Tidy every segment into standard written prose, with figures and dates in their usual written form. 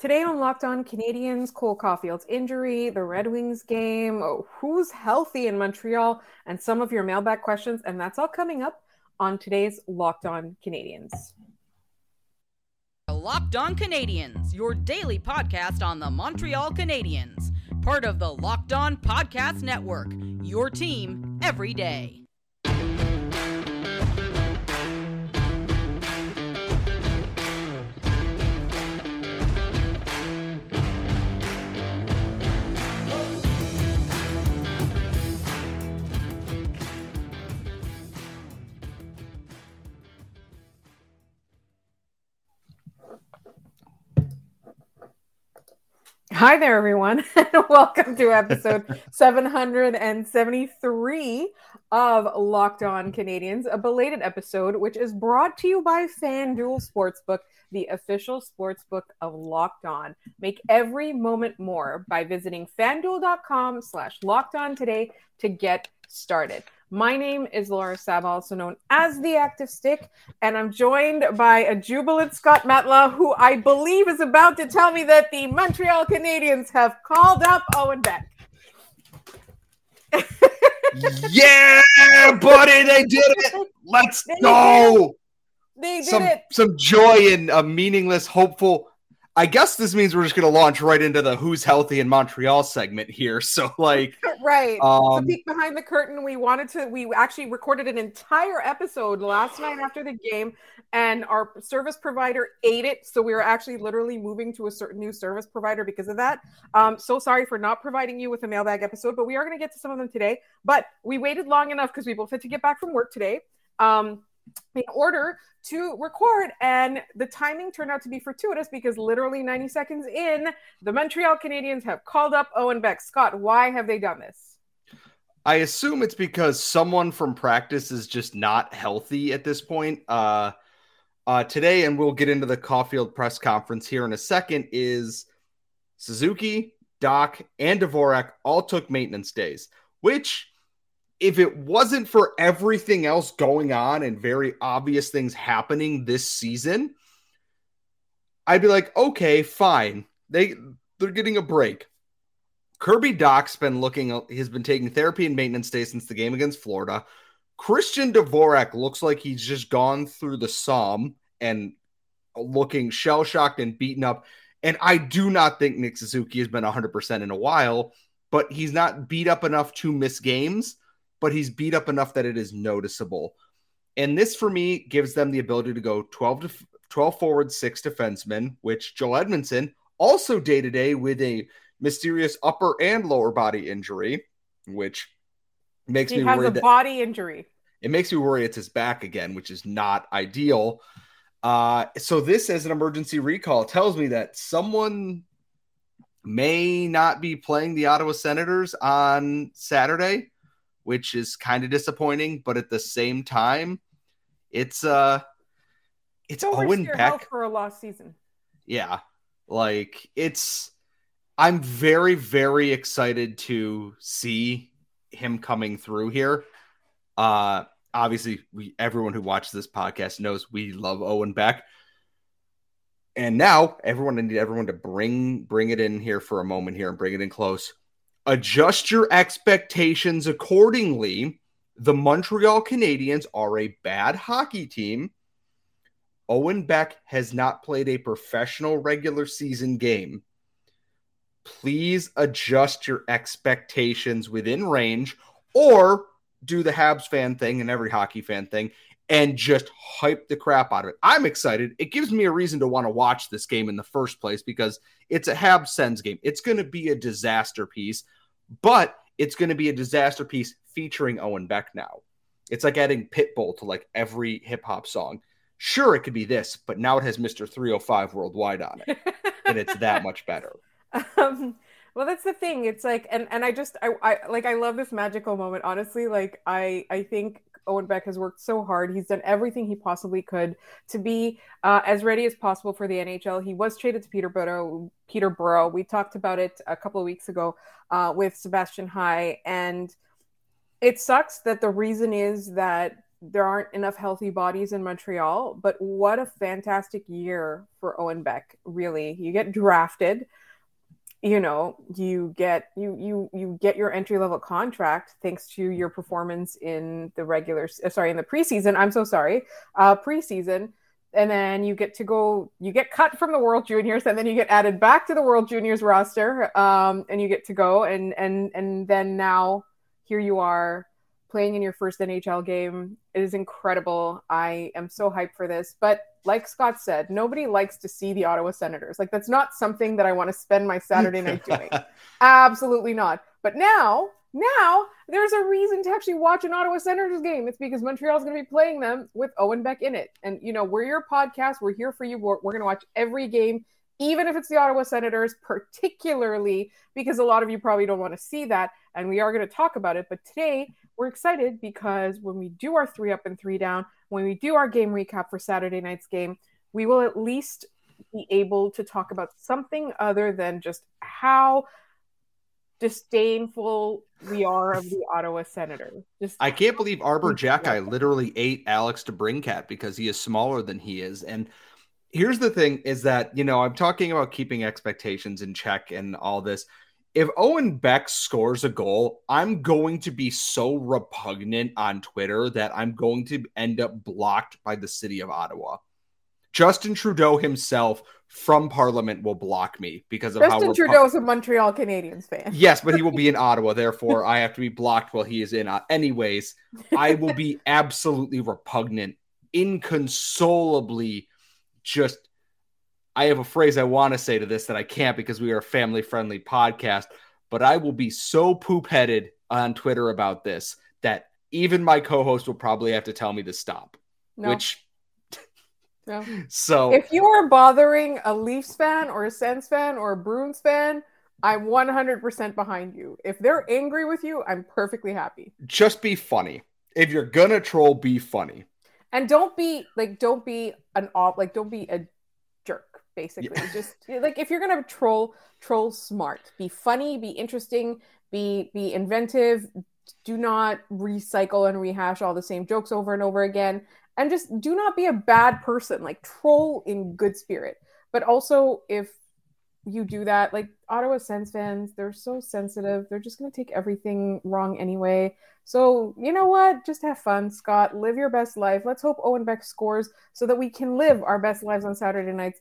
Today on Locked On Canadiens, Cole Caufield's injury, the Red Wings game, who's healthy in Montreal, and some of your mailbag questions. And that's all coming up on today's Locked On Canadiens. Locked On Canadiens, your daily podcast on the Montreal Canadiens. Part of the Locked On Podcast Network, your team every day. Hi there, everyone, and welcome to episode 773 of Locked On Canadiens, a belated episode, which is brought to you by FanDuel Sportsbook, the official sportsbook of Locked On. Make every moment more by visiting FanDuel.com/LockedOn today to get started. My name is Laura Saval, also known as The Active Stick, and I'm joined by a jubilant Scott Matla, who I believe is about to tell me that the Montreal Canadiens have called up Owen Beck. Yeah, buddy, they did it. Let's go. They did it. Some joy in a meaningless, hopeful. I guess this means we're just going to launch right into the Who's Healthy in Montreal segment here. So, right. It's a peek behind the curtain. We actually recorded an entire episode last night after the game, and our service provider ate it. So we were actually literally moving to a certain new service provider because of that. So sorry for not providing you with a mailbag episode, but we are going to get to some of them today. But we waited long enough because we both had to get back from work today. In order to record, and the timing turned out to be fortuitous because literally 90 seconds in, the Montreal Canadiens have called up Owen Beck. Scott, why have they done this? I assume it's because someone from practice is just not healthy at this point. Today, and we'll get into the Caufield press conference here in a second, is Suzuki, Dach, and Dvorak all took maintenance days, which... if it wasn't for everything else going on and very obvious things happening this season, I'd be like, okay, fine. They're getting a break. Kirby Dach's been taking therapy and maintenance day since the game against Florida. Christian Dvorak looks like he's just gone through the Somme and looking shell-shocked and beaten up. And I do not think Nick Suzuki has been 100% in a while, but he's not beat up enough to miss games. But he's beat up enough that it is noticeable. And this, for me, gives them the ability to go 12 forward, 6 defensemen, which Joel Edmundson, also day-to-day with a mysterious upper and lower body injury, which makes me worried. He has a body injury. It makes me worry it's his back again, which is not ideal. So this, as an emergency recall, tells me that someone may not be playing the Ottawa Senators on Saturday, which is kind of disappointing, but at the same time, it's Owen Beck for a lost season. Yeah, I'm very, very excited to see him coming through here. Obviously, everyone who watches this podcast knows we love Owen Beck, and now I need everyone to bring it in here for a moment here and bring it in close. Adjust your expectations accordingly. The Montreal Canadiens are a bad hockey team. Owen Beck has not played a professional regular season game. Please adjust your expectations within range, or do the Habs fan thing and every hockey fan thing and just hype the crap out of it. I'm excited. It gives me a reason to want to watch this game in the first place because it's a Habs-Sens game. It's going to be a disaster piece. But it's going to be a disaster piece featuring Owen Beck now. It's like adding Pitbull to every hip-hop song. Sure, it could be this, but now it has Mr. 305 Worldwide on it, and it's that much better. Well, that's the thing. It's I love this magical moment. Honestly, I think Owen Beck has worked so hard. He's done everything he possibly could to be as ready as possible for the NHL. He was traded to Peterborough. We talked about it a couple of weeks ago with Sebastian High. And it sucks that the reason is that there aren't enough healthy bodies in Montreal, but what a fantastic year for Owen Beck. Really, you get drafted, you know, you get your entry-level contract thanks to your performance in the preseason. And then you get cut from the World Juniors, and then you get added back to the World Juniors roster, and you get to go. And then now here you are playing in your first NHL game. It is incredible. I am so hyped for this. But like Scott said, nobody likes to see the Ottawa Senators. Like, that's not something that I want to spend my Saturday night doing. Absolutely not. But now there's a reason to actually watch an Ottawa Senators game. It's because Montreal's going to be playing them with Owen Beck in it. And, you know, we're your podcast. We're here for you. We're going to watch every game, even if it's the Ottawa Senators, particularly because a lot of you probably don't want to see that. And we are going to talk about it. But today we're excited because when we do our 3 Up and 3 Down, when we do our game recap for Saturday night's game, we will at least be able to talk about something other than just how disdainful we are of the Ottawa Senators. I can't believe Arber Xhekaj literally ate Alex DeBrincat because he is smaller than he is. And here's the thing is that, you know, I'm talking about keeping expectations in check and all this. If Owen Beck scores a goal, I'm going to be so repugnant on Twitter that I'm going to end up blocked by the city of Ottawa. Justin Trudeau himself from Parliament will block me because of Justin Trudeau is a Montreal Canadiens fan. Yes, but he will be in Ottawa. Therefore, I have to be blocked while he is in. Anyways, I will be absolutely repugnant, inconsolably. Just, I have a phrase I want to say to this that I can't because we are a family-friendly podcast, but I will be so poop-headed on Twitter about this that even my co-host will probably have to tell me to stop, No. So if you are bothering a Leafs fan or a Sens fan or a Bruins fan, I'm 100% behind you. If they're angry with you, I'm perfectly happy. Just be funny. If you're going to troll, be funny. And don't be a jerk, basically. Yeah. Just like, if you're going to troll smart, be funny, be interesting, be inventive. Do not recycle and rehash all the same jokes over and over again. And just do not be a bad person, like troll in good spirit. But also, if you do that, like Ottawa Sens fans, they're so sensitive. They're just going to take everything wrong anyway. So you know what? Just have fun, Scott. Live your best life. Let's hope Owen Beck scores so that we can live our best lives on Saturday nights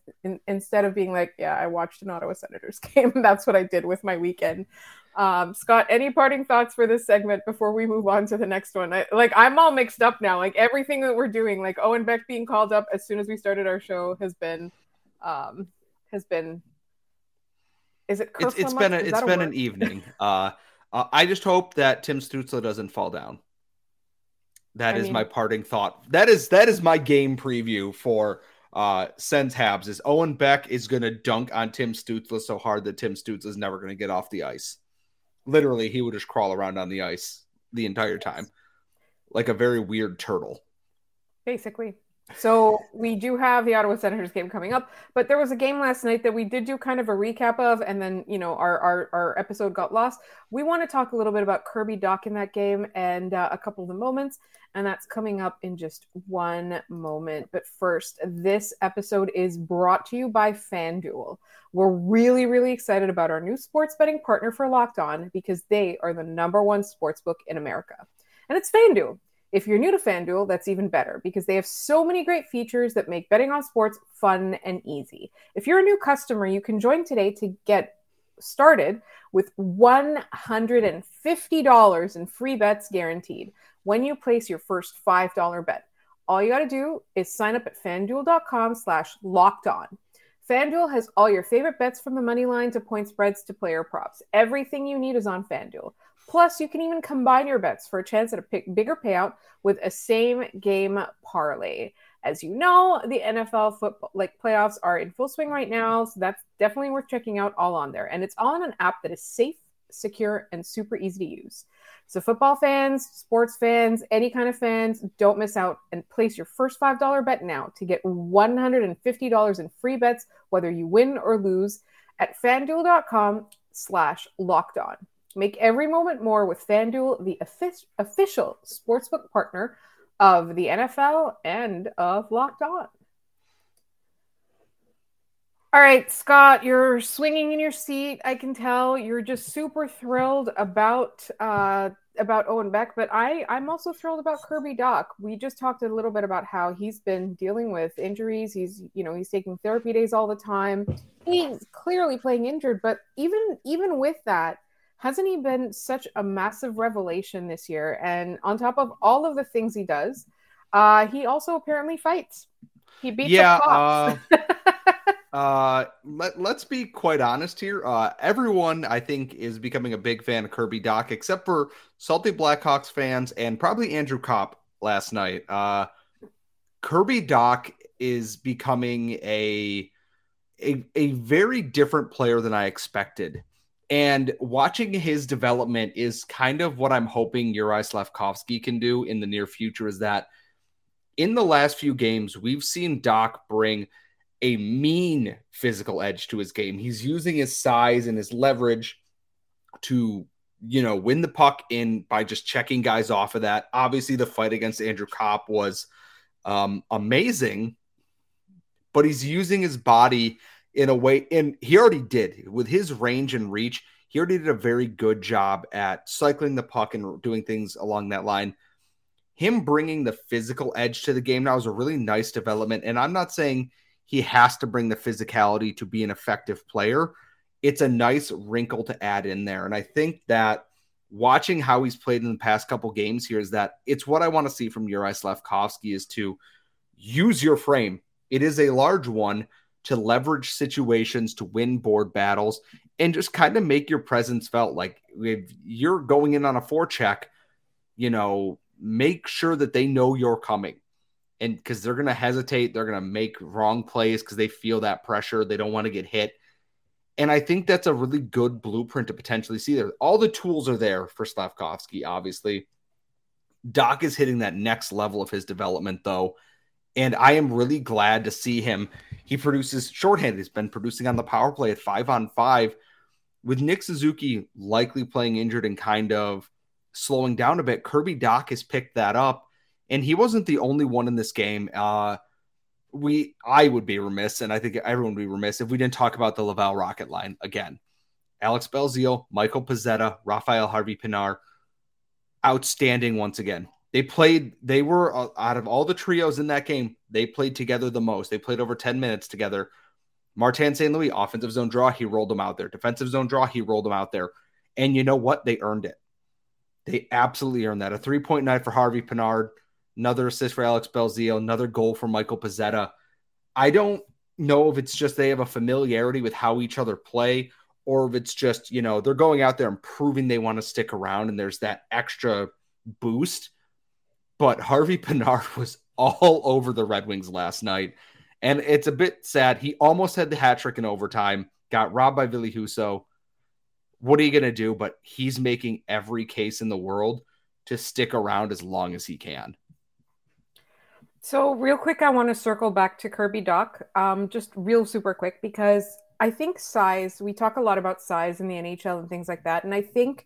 instead of being like, yeah, I watched an Ottawa Senators game. That's what I did with my weekend. Scott, any parting thoughts for this segment before we move on to the next one? I'm all mixed up now. Like, everything that we're doing, like Owen Beck being called up as soon as we started our show has been. Is it? It's been an evening. I just hope that Tim Stützle doesn't fall down. That is my parting thought. That is my game preview for Sens Habs. Is Owen Beck is going to dunk on Tim Stützle so hard that Tim Stützle is never going to get off the ice. Literally, he would just crawl around on the ice the entire time, like a very weird turtle. Basically. So we do have the Ottawa Senators game coming up, but there was a game last night that we did do kind of a recap of, and then, you know, our episode got lost. We want to talk a little bit about Kirby Dach in that game and a couple of the moments, and that's coming up in just one moment. But first, this episode is brought to you by FanDuel. We're really, really excited about our new sports betting partner for Locked On because they are the #1 sportsbook in America, and it's FanDuel. If you're new to FanDuel, that's even better because they have so many great features that make betting on sports fun and easy. If you're a new customer, you can join today to get started with $150 in free bets guaranteed when you place your first $5 bet. All you got to do is sign up at FanDuel.com/LockedOn. FanDuel has all your favorite bets from the money line to point spreads to player props. Everything you need is on FanDuel. Plus, you can even combine your bets for a chance at a bigger payout with a same-game parlay. As you know, the NFL football playoffs are in full swing right now, so that's definitely worth checking out all on there. And it's all in an app that is safe, secure, and super easy to use. So football fans, sports fans, any kind of fans, don't miss out and place your first $5 bet now to get $150 in free bets, whether you win or lose, at FanDuel.com/LockedOn. Make every moment more with FanDuel, the official sportsbook partner of the NFL and of Locked On. All right, Scott, you're swinging in your seat. I can tell you're just super thrilled about Owen Beck, but I'm also thrilled about Kirby Dach. We just talked a little bit about how he's been dealing with injuries. He's taking therapy days all the time. He's clearly playing injured, but even with that, hasn't he been such a massive revelation this year? And on top of all of the things he does, he also apparently fights. He beats the cops. Let's be quite honest here. Everyone, I think, is becoming a big fan of Kirby Dach, except for Salty Blackhawks fans and probably Andrew Kopp last night. Kirby Dach is becoming a very different player than I expected. And watching his development is kind of what I'm hoping Juraj Slafkovsky can do in the near future, is that in the last few games, we've seen Dach bring a mean physical edge to his game. He's using his size and his leverage to, win the puck in by just checking guys off of that. Obviously, the fight against Andrew Kopp was amazing, but he's using his body in a way, and he already did with his range and reach. He already did a very good job at cycling the puck and doing things along that line. Him bringing the physical edge to the game now is a really nice development. And I'm not saying he has to bring the physicality to be an effective player. It's a nice wrinkle to add in there. And I think that watching how he's played in the past couple games here is that it's what I want to see from Juraj Slafkovsky, is to use your frame. It is a large one, to leverage situations, to win board battles, and just kind of make your presence felt. Like if you're going in on a forecheck, make sure that they know you're coming, and because they're going to hesitate, they're going to make wrong plays because they feel that pressure. They don't want to get hit. And I think that's a really good blueprint to potentially see there. All the tools are there for Slafkovsky, obviously. Dach is hitting that next level of his development, though, and I am really glad to see him. He produces shorthanded. He's been producing on the power play at 5-on-5 with Nick Suzuki likely playing injured and kind of slowing down a bit. Kirby Dach has picked that up, and he wasn't the only one in this game. I would be remiss, and I think everyone would be remiss, if we didn't talk about the Laval Rocket line again. Alex Belzile, Michael Pezzetta, Rafaël Harvey-Pinard, outstanding once again. They were, out of all the trios in that game, they played together the most. They played over 10 minutes together. Martin St. Louis, offensive zone draw, he rolled them out there. Defensive zone draw, he rolled them out there. And you know what? They earned it. They absolutely earned that. A 3-point night for Harvey-Pinard, another assist for Alex Belzile, another goal for Michael Pezzetta. I don't know if it's just they have a familiarity with how each other play, or if it's just, they're going out there and proving they want to stick around, and there's that extra boost. But Harvey-Pinard was all over the Red Wings last night, and it's a bit sad. He almost had the hat trick in overtime, got robbed by Ville Husso. What are you going to do? But he's making every case in the world to stick around as long as he can. So real quick, I want to circle back to Kirby Dach, just real super quick, because I think size, we talk a lot about size in the NHL and things like that, and I think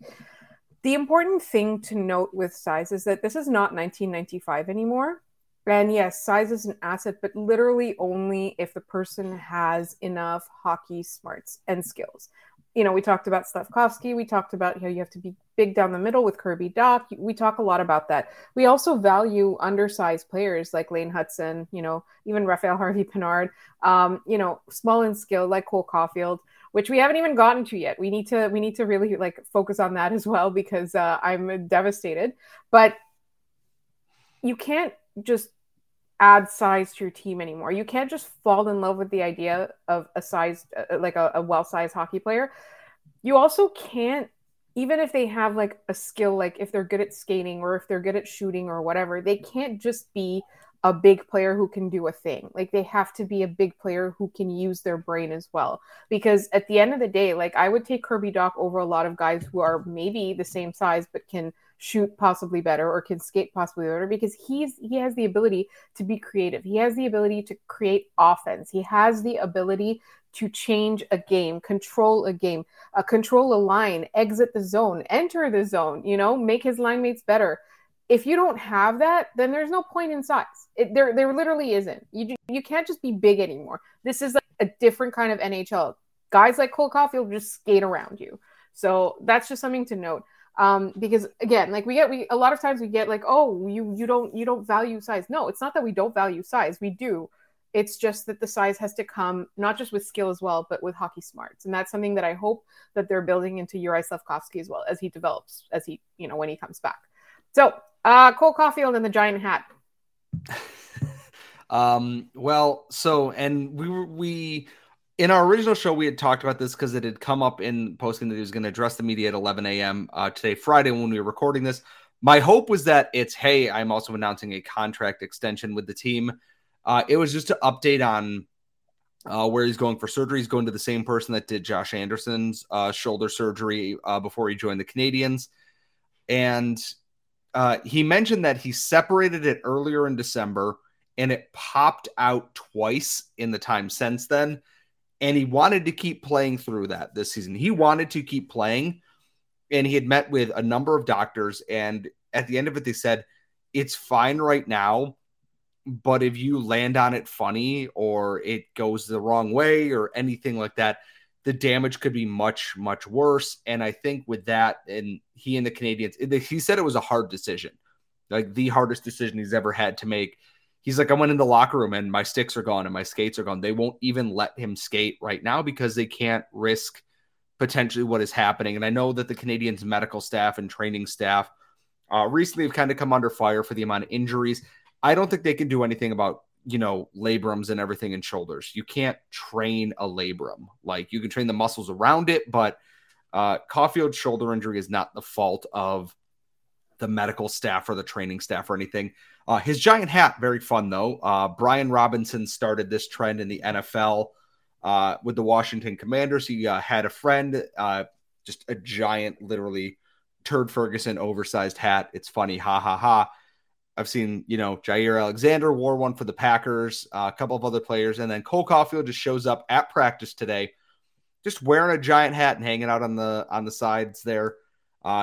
the important thing to note with size is that this is not 1995 anymore. And yes, size is an asset, but literally only if the person has enough hockey smarts and skills. We talked about Slafkovsky. We talked about how you have to be big down the middle with Kirby Dach. We talk a lot about that. We also value undersized players like Lane Hutson, even Rafaël Harvey-Pinard, small and skilled like Cole Caufield, which we haven't even gotten to yet. We need to really focus on that as well, because I'm devastated. But you can't just add size to your team anymore. You can't just fall in love with the idea of a size, a well-sized hockey player. You also can't, even if they have a skill, if they're good at skating or if they're good at shooting or whatever, they can't just be a big player who can do a thing. They have to be a big player who can use their brain as well. Because at the end of the day, I would take Kirby Dach over a lot of guys who are maybe the same size but can shoot possibly better or can skate possibly better, because he has the ability to be creative. He has the ability to create offense. He has the ability to change a game, control a game, control a line, exit the zone, enter the zone, make his line mates better. If you don't have that, then there's no point in size. There literally isn't. You can't just be big anymore. This is like a different kind of NHL. Guys like Cole Caufield just skate around you. So that's just something to note. Because again, like a lot of times we get like, oh, you don't value size. No, it's not that we don't value size. We do. It's just that the size has to come not just with skill as well, but with hockey smarts. And that's something that I hope that they're building into Juraj Slafkovsky as well as he develops, as he, you know, when he comes back. So Cole Caufield and the giant hat. Well, in our original show, we had talked about this because it had come up in posting that he was going to address the media at 11 a.m. Today, Friday, when we were recording this. My hope was that it's, hey, I'm also announcing a contract extension with the team. It was just to update on where he's going for surgery. He's going to the same person that did Josh Anderson's shoulder surgery before he joined the Canadiens. And he mentioned that he separated it earlier in December, and it popped out twice in the time since then. And he wanted to keep playing through that this season. He wanted to keep playing, and he had met with a number of doctors. And at the end of it, they said, it's fine right now, but if you land on it funny or it goes the wrong way or anything like that, the damage could be much, much worse. And I think with that, and he and the Canadiens, he said it was a hard decision, like the hardest decision he's ever had to make. He's like, I went in the locker room and my sticks are gone and my skates are gone. They won't even let him skate right now because they can't risk potentially what is happening. And I know that the Canadiens medical staff and training staff recently have kind of come under fire for the amount of injuries. I don't think they can do anything about, you know, labrums and everything and shoulders. You can't train a labrum. Like, you can train the muscles around it, but Caufield's shoulder injury is not the fault of the medical staff or the training staff or anything. His giant hat, very fun though. Brian Robinson started this trend in the NFL with the Washington Commanders. He had a friend, just a giant, literally Turd Ferguson oversized hat. It's funny. Ha ha ha. I've seen, you know, Jair Alexander wore one for the Packers, a couple of other players. And then Cole Caufield just shows up at practice today, just wearing a giant hat and hanging out on the sides there.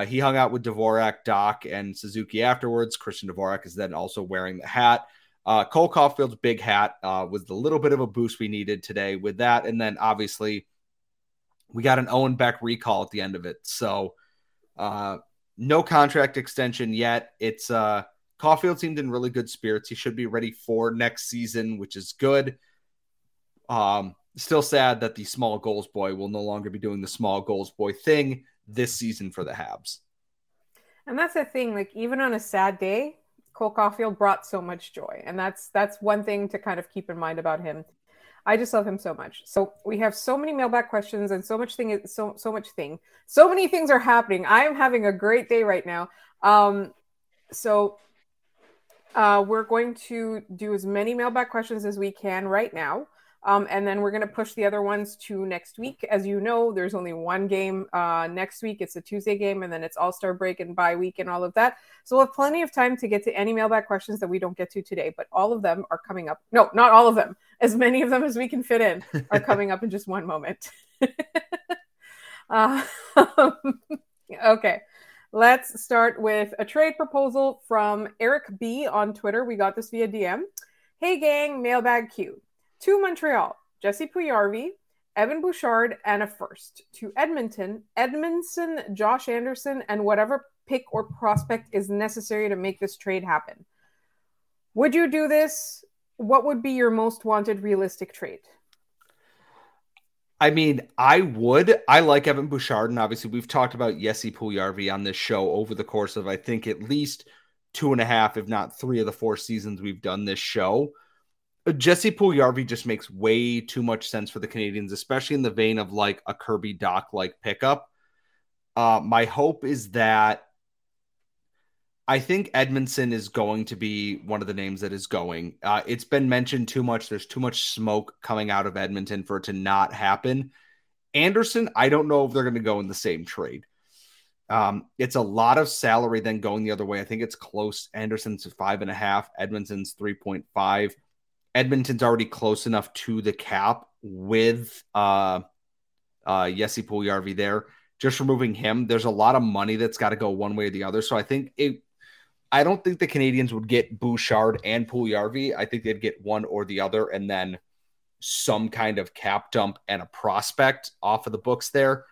He hung out with Dvorak, Dach, and Suzuki afterwards. Christian Dvorak is then also wearing the hat. Cole Caufield's big hat was the little bit of a boost we needed today with that. And then obviously we got an Owen Beck recall at the end of it. So no contract extension yet. It's Caufield seemed in really good spirits. He should be ready for next season, which is good. Still sad that the small goals boy will no longer be doing the small goals boy thing this season for the Habs. And that's the thing, like, even on a sad day, Cole Caufield brought so much joy. And that's one thing to kind of keep in mind about him. I just love him so much. So we have so many mailback questions and so many things are happening. I am having a great day right now. So we're going to do as many mailback questions as we can right now. And then we're going to push the other ones to next week. As you know, there's only one game next week. It's a Tuesday game, and then it's All-Star break and bye week and all of that. So we'll have plenty of time to get to any mailback questions that we don't get to today, but all of them are coming up. No, not all of them. As many of them as we can fit in are coming up in just one moment. Okay. Let's start with a trade proposal from Eric B. on Twitter. We got this via DM. Hey, gang, mailbag queue. To Montreal, Jesse Puljujarvi, Evan Bouchard, and a first. To Edmonton, Edmundson, Josh Anderson, and whatever pick or prospect is necessary to make this trade happen. Would you do this? What would be your most wanted realistic trade? I mean, I would. I like Evan Bouchard, and obviously we've talked about Jesse Puljujarvi on this show over the course of, I think, at least 2.5, if not 3 of the 4 seasons we've done this show. Jesse Puljujarvi just makes way too much sense for the Canadiens, especially in the vein of like a Kirby Dach-like pickup. My hope is that I think Edmundson is going to be one of the names that is going. It's been mentioned too much. There's too much smoke coming out of Edmonton for it to not happen. Anderson, I don't know if they're going to go in the same trade. It's a lot of salary then going the other way. I think it's close. Anderson's 5.5. Edmonton's 3.5. Edmonton's already close enough to the cap with Jesse Puljujarvi there. Just removing him, there's a lot of money that's got to go one way or the other. So I think I don't think the Canadians would get Bouchard and Puljujarvi. I think they'd get one or the other, and then some kind of cap dump and a prospect off of the books there.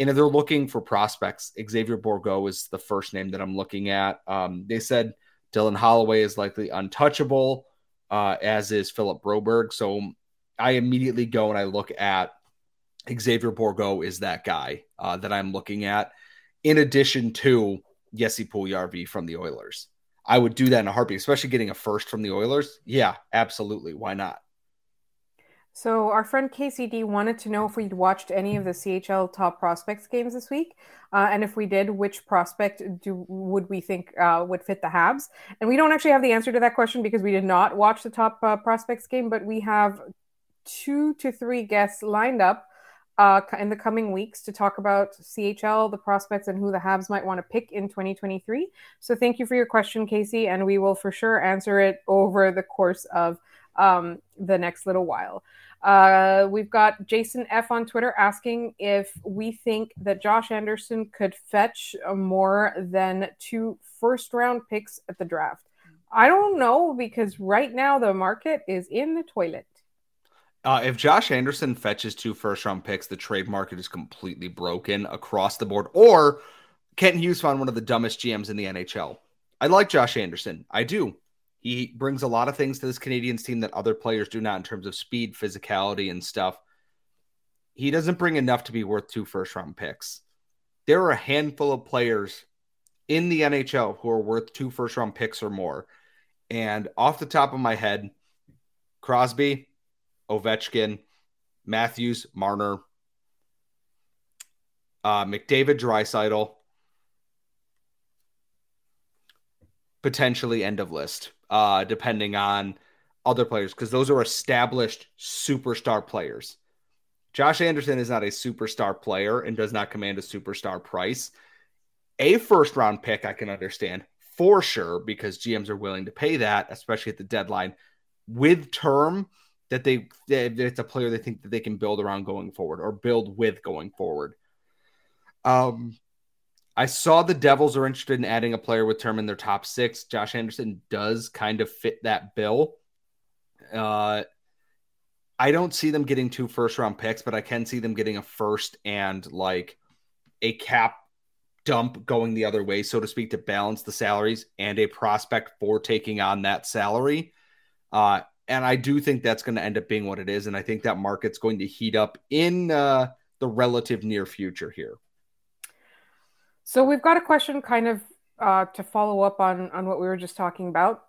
And if they're looking for prospects, Xavier Bourgault is the first name that I'm looking at. They said Dylan Holloway is likely untouchable, as is Philip Broberg. So I immediately go and I look at Xavier Bourgault is that guy that I'm looking at, in addition to Jesse Puljujarvi from the Oilers. I would do that in a heartbeat, especially getting a first from the Oilers. Yeah, absolutely. Why not? So our friend KCD wanted to know if we'd watched any of the CHL Top Prospects games this week, and if we did, which prospect would we think would fit the Habs? And we don't actually have the answer to that question because we did not watch the Top Prospects game, but we have 2 to 3 guests lined up in the coming weeks to talk about CHL, the prospects, and who the Habs might want to pick in 2023. So thank you for your question, Casey, and we will for sure answer it over the course of the next little while. We've got Jason F on Twitter asking if we think that Josh Anderson could fetch more than 2 first round picks at the draft. I don't know, because right now the market is in the toilet. If Josh Anderson fetches 2 first round picks, the trade market is completely broken across the board, or Kent Hughes found one of the dumbest GMs in the NHL. I like Josh Anderson. I do. He brings a lot of things to this Canadiens team that other players do not, in terms of speed, physicality, and stuff. He doesn't bring enough to be worth 2 first-round picks. There are a handful of players in the NHL who are worth 2 first-round picks or more. And off the top of my head, Crosby, Ovechkin, Matthews, Marner, McDavid, Draisaitl, potentially end of list. Depending on other players, because those are established superstar players. Josh Anderson is not a superstar player and does not command a superstar price. A first-round pick I can understand for sure, because GMs are willing to pay that, especially at the deadline, with term that it's a player they think that they can build around going forward, or build with going forward. I saw the Devils are interested in adding a player with term in their top 6. Josh Anderson does kind of fit that bill. I don't see them getting 2 first-round picks, but I can see them getting a first and like a cap dump going the other way, so to speak, to balance the salaries, and a prospect for taking on that salary. And I do think that's going to end up being what it is, and I think that market's going to heat up in the relative near future here. So we've got a question kind of to follow up on what we were just talking about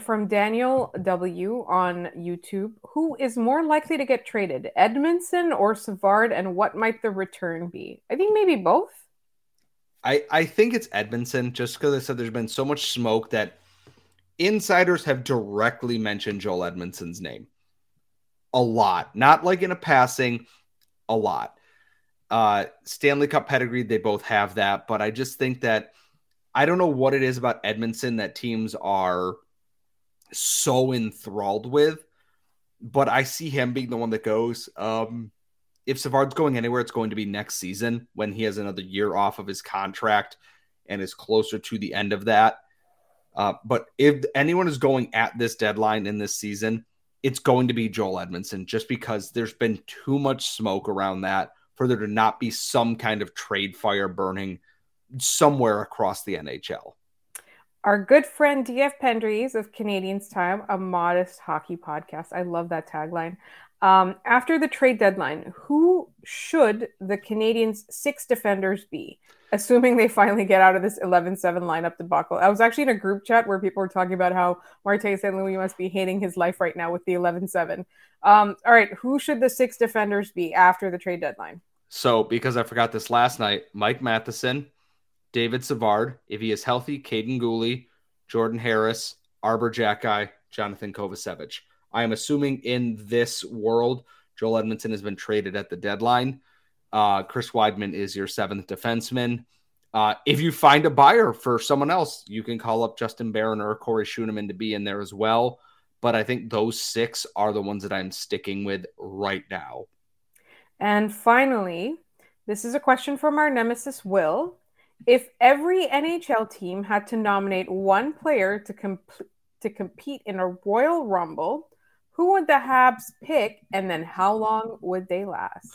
from Daniel W. on YouTube. Who is more likely to get traded, Edmundson or Savard, and what might the return be? I think maybe both. I think it's Edmundson, just because I said there's been so much smoke that insiders have directly mentioned Joel Edmondson's name. A lot. Not like in a passing, a lot. Stanley Cup pedigree, they both have that, but I just think that I don't know what it is about Edmundson that teams are so enthralled with, but I see him being the one that goes. If Savard's going anywhere, it's going to be next season, when he has another year off of his contract and is closer to the end of that. But if anyone is going at this deadline in this season, it's going to be Joel Edmundson, just because there's been too much smoke around that for there to not be some kind of trade fire burning somewhere across the NHL. Our good friend DF Pendries of Canadiens Time, a modest hockey podcast. I love that tagline. After the trade deadline, who should the Canadiens' 6 defenders be, assuming they finally get out of this 11-7 lineup debacle? I was actually in a group chat where people were talking about how Martin St. Louis must be hating his life right now with the 11-7. All right, who should the 6 defenders be after the trade deadline? So, because I forgot this last night, Mike Matheson, David Savard, if he is healthy, Kaden Gooley, Jordan Harris, Arber Xhekaj, Jonathan Kovacevic. I am assuming in this world, Joel Edmundson has been traded at the deadline. Chris Weidman is your 7th defenseman. If you find a buyer for someone else, you can call up Justin Barron or Corey Schoeneman to be in there as well. But I think those 6 are the ones that I'm sticking with right now. And finally, this is a question from our nemesis, Will. If every NHL team had to nominate one player to compete in a Royal Rumble, who would the Habs pick, and then how long would they last?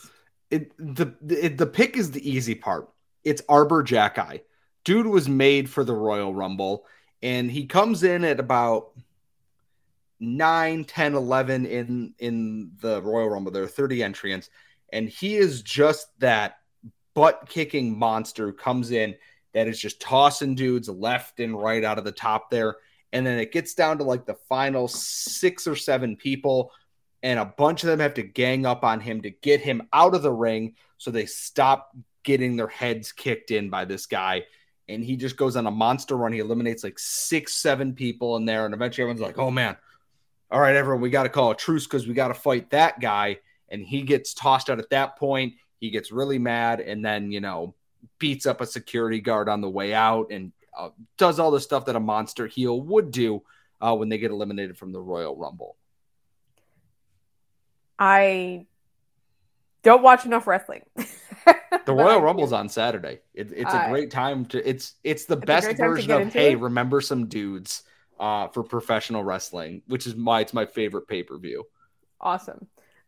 The pick is the easy part. It's Arber Xhekaj. Dude was made for the Royal Rumble, and he comes in at about 9, 10, 11 in the Royal Rumble. There are 30 entrants, and he is just that butt-kicking monster comes in that is just tossing dudes left and right out of the top there. And then it gets down to like the final 6 or 7 people, and a bunch of them have to gang up on him to get him out of the ring so they stop getting their heads kicked in by this guy. And he just goes on a monster run. He eliminates like 6, 7 people in there. And eventually everyone's like, oh man, all right, everyone, we got to call a truce because we got to fight that guy. And he gets tossed out at that point. He gets really mad and then, beats up a security guard on the way out and does all the stuff that a monster heel would do when they get eliminated from the Royal Rumble. I don't watch enough wrestling. The Royal Rumble's on Saturday. It's a great time to. It's the best version of remember some dudes for professional wrestling, which is my favorite pay per view. Awesome.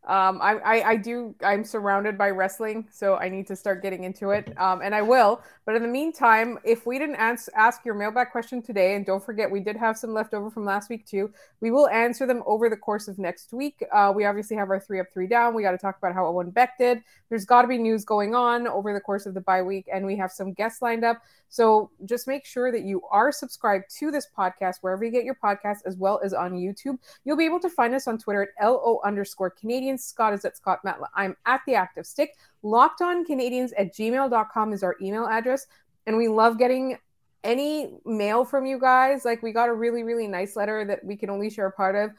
I'm surrounded by wrestling, so I need to start getting into it. And I will, but in the meantime, if we didn't ask your mailbag question today, and don't forget, we did have some left over from last week too, we will answer them over the course of next week. We obviously have our 3 up, 3 down. We got to talk about how Owen Beck did. There's got to be news going on over the course of the bye week, and we have some guests lined up. So just make sure that you are subscribed to this podcast, wherever you get your podcast, as well as on YouTube. You'll be able to find us on Twitter at LO_Canadians. Scott is at Scott Matla. I'm at The Active Stick. LockedOnCanadians@gmail.com is our email address. And we love getting any mail from you guys. Like, we got a really, really nice letter that we can only share a part of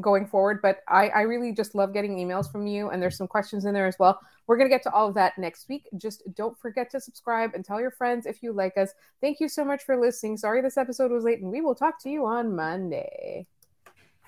going forward. But I really just love getting emails from you. And there's some questions in there as well. We're going to get to all of that next week. Just don't forget to subscribe and tell your friends if you like us. Thank you so much for listening. Sorry this episode was late, and we will talk to you on Monday.